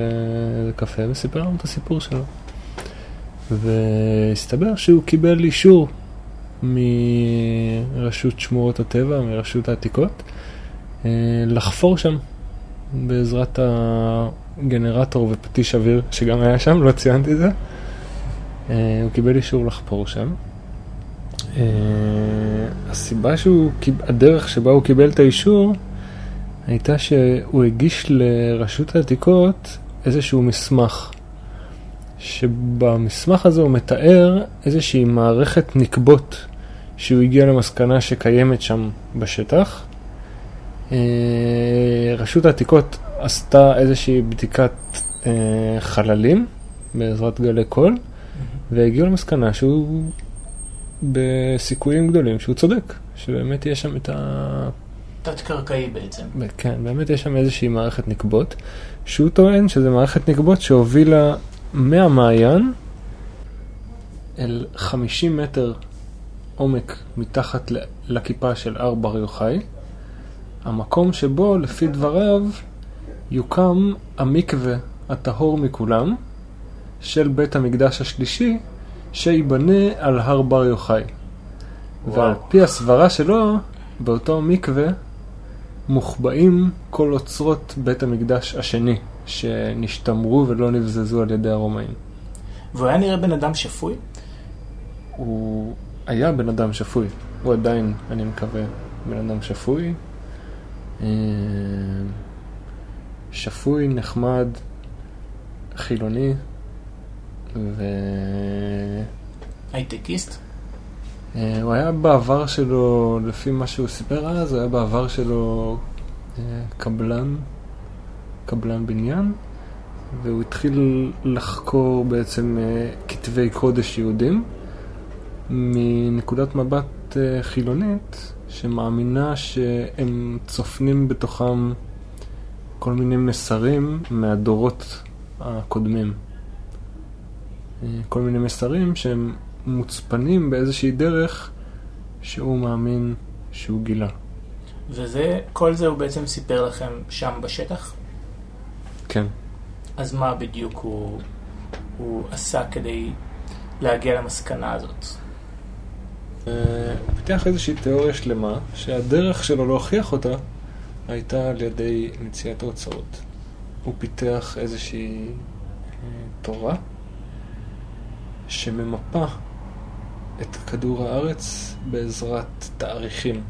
לקפה וסיפר לנו את הסיפור שלו, והסתבר שהוא קיבל אישור מרשות שמורות הטבע, מרשות העתיקות, לחפור שם בעזרת גנרטור ופטיש אוויר, שגם היה שם, לא ציינתי את זה. הוא קיבל אישור לחפור שם. הסיבה הדרך שבה הוא קיבל את האישור, הייתה שהוא הגיש לרשות העתיקות איזשהו מסמך, שבמסמך הזה הוא מתאר איזושהי מערכת נקבות, שהוא הגיע למסקנה שקיימת שם בשטח. רשות העתיקות עשתה איזושהי בדיקת חללים בעזרת גלי קול, והגיעו למסקנה שהוא בסיכויים גדולים, שהוא צודק, שבאמת יש שם את תת-קרקעי בעצם. כן, באמת יש שם איזושהי מערכת נקבות, שהוא טוען שזה מערכת נקבות שהובילה מהמעיין אל 50 מטר עומק מתחת לכיפה של הר בר יוחאי, המקום שבו לפי דבריו יוקם המקווה הטהור מכולם של בית המקדש השלישי שיבנה על הר בר יוחאי. ועל פי הסברה שלו, באותו מקווה מוחבאים כל אוצרות בית המקדש השני שנשתמרו ולא נבזזו על ידי הרומאים. והוא היה נראה בן אדם שפוי? הוא היה בן אדם שפוי. הוא עדיין, אני מקווה, בן אדם שפוי. שפוי, נחמד, חילוני, הייטקיסט? הוא היה בעבר שלו, לפי מה שהוא סיפר אז, הוא היה בעבר שלו קבלן בניין, והוא התחיל לחקור בעצם כתבי קודש יהודים, מנקודת מבט חילונית, שמאמינה שהם צופנים בתוכם כל מיני מסרים מהדורות הקודמים. כל מיני מסרים שהם מוצפנים באיזושהי דרך שהוא מאמין שהוא גילה. כל זה הוא בעצם סיפר לכם שם בשטח? כן. אז מה בדיוק הוא עשה כדי להגיע למסקנה הזאת? הוא פיתח איזושהי תיאוריה שלמה, שהדרך שלו להוכיח אותה הייתה על ידי מציאת האוצרות. הוא פיתח איזושהי תורה שממפה את כדור הארץ בעזרת תאריכים.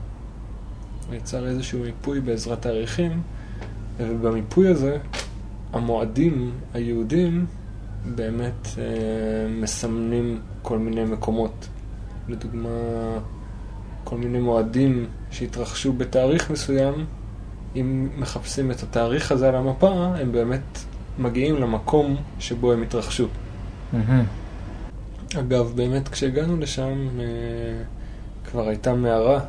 הוא יצר איזשהו מיפוי בעזרת תאריכים, ובמיפוי הזה המועדים היהודים באמת מסמנים כל מיני מקומות. לדוגמה, כל מיני מועדים שהתרחשו בתאריך מסוים, אם מחפשים את התאריך הזה על המפה, הם באמת מגיעים למקום שבו הם התרחשו. אגב, באמת כשהגענו לשם כבר הייתה מערה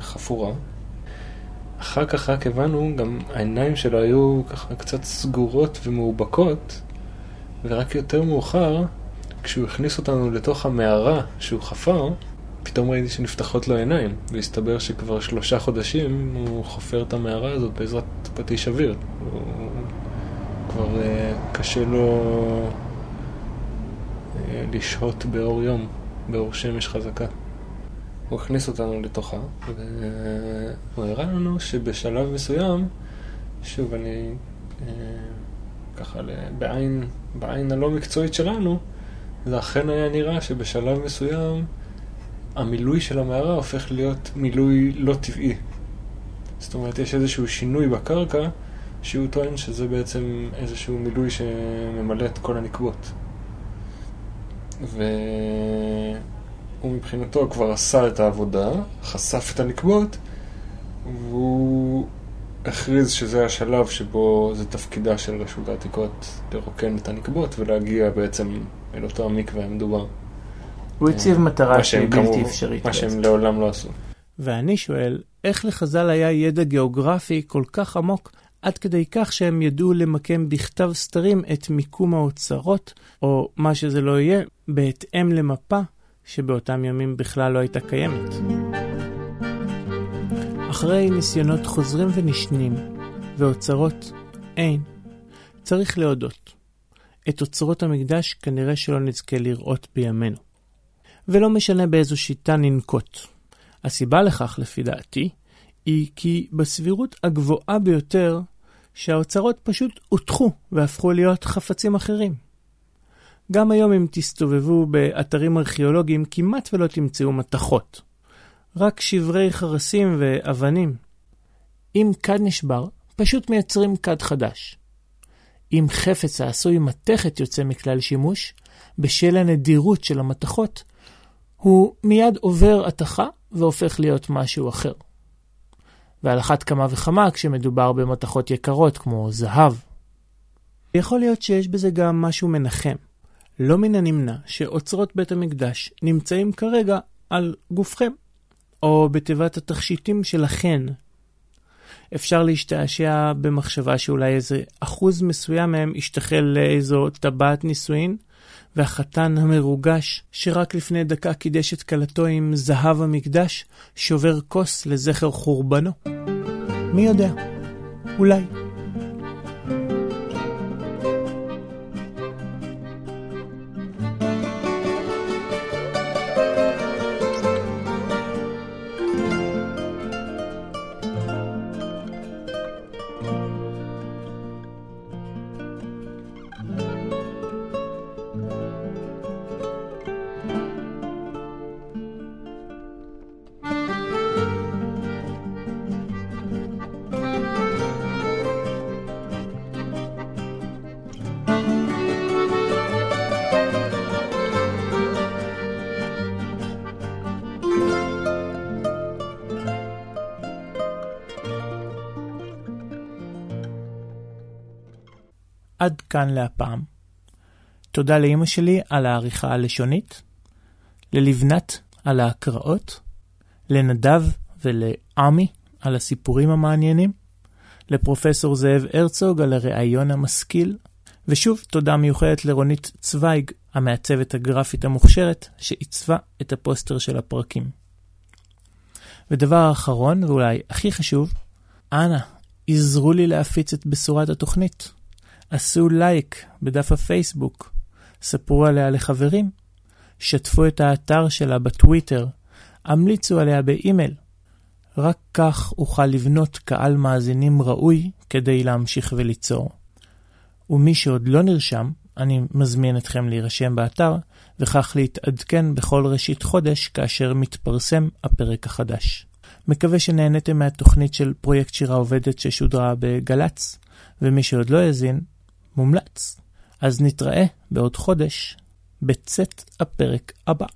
חפורה. אחר כך רק הבנו, גם העיניים שלו היו ככה קצת סגורות ומאובקות, ורק יותר מאוחר, כשהוא הכניס אותנו לתוך המערה שהוא חפר, פתאום ראיתי שנפתחות לו עיניים, והסתבר שכבר 3 חודשים הוא חופר את המערה הזאת בעזרת פטיש אוויר. הוא כבר קשה לו לשהות באור יום, באור שמש חזקה. הוא הכניס אותנו לתוכה, והוא הראה לנו שבשלב מסוים, שוב אני ככה בעין הלא מקצועית שלנו, זה אכן היה נראה שבשלב מסוים המילוי של המערה הופך להיות מילוי לא טבעי. זאת אומרת, יש איזשהו שינוי בקרקע שהוא טוען שזה בעצם איזשהו מילוי שממלא את כל הנקבות. והוא מבחינתו כבר עשה את העבודה, חשף את הנקבות, והוא הכריז שזה השלב שבו זה תפקידה של רשות העתיקות לרוקן את הנקבות ולהגיע בעצם אל אותו המקווה המדובר. הוא הציב מטרה שהיא בלתי אפשרית. מה שהם לעולם לא עשו. ואני שואל, איך לחז"ל היה ידע גיאוגרפי כל כך עמוק, עד כדי כך שהם ידעו למקם בכתב סתרים את מיקום האוצרות, או מה שזה לא יהיה, בהתאם למפה שבאותם ימים בכלל לא הייתה קיימת. אחרי ניסיונות חוזרים ונשנים, ואוצרות אין, צריך להודות. את אוצרות המקדש כנראה שלא נזכה לראות בימינו. ולא משנה באיזו שיטה ננקוט. הסיבה לכך, לפי דעתי, היא כי בסבירות הגבוהה ביותר שהאוצרות פשוט הותחו והפכו להיות חפצים אחרים. גם היום אם תסתובבו באתרים ארכיאולוגיים כמעט ולא תמצאו מתחות. רק שברי חרסים ואבנים. אם כד נשבר, פשוט מייצרים כד חדש. אם חפץ העשוי מתכת יוצא מכלל שימוש, בשל הנדירות של המתחות, הוא מיד עובר התחה והופך להיות משהו אחר. ועל אחת כמה וכמה כשמדובר במתכות יקרות כמו זהב. יכול להיות שיש בזה גם משהו מנחם. לא מן הנמנע שאוצרות בית המקדש נמצאים כרגע על גופכם, או בתיבת התכשיטים שלכן. אפשר להשתעשע במחשבה שאולי איזה אחוז מסוים מהם ישתחל לאיזו טבעת נישואין, והחתן המרוגש שרק לפני דקה קידש את כלתו עם זהב המקדש שובר כוס לזכר חורבנו. מי יודע? אולי. עד כאן להפעם. תודה לאמא שלי על העריכה הלשונית, ללבנת על ההקראות, לנדב ולעמי על הסיפורים המעניינים, לפרופסור זאב הרצוג על הרעיון המשכיל, ושוב תודה מיוחדת לרונית צוויג, המעצבת הגרפית המוכשרת, שעיצבה את הפוסטר של הפרקים. ודבר האחרון, ואולי הכי חשוב, אנא, עזרו לי להפיץ את בשורת התוכנית. עשו לייק בדף הפייסבוק, ספרו עליה לחברים, שתפו את האתר שלה בטוויטר, המליצו עליה באימייל. רק כך אוכל לבנות קהל מאזינים ראוי כדי להמשיך וליצור. ומי שעוד לא נרשם, אני מזמין אתכם להירשם באתר, וכך להתעדכן בכל ראשית חודש כאשר מתפרסם הפרק החדש. מקווה שנהניתם מהתוכנית של פרויקט שירה עובדת ששודרה בגלץ, ומי שעוד לא יזין, מומלץ. אז נתראה בעוד חודש בצאת הפרק הבא.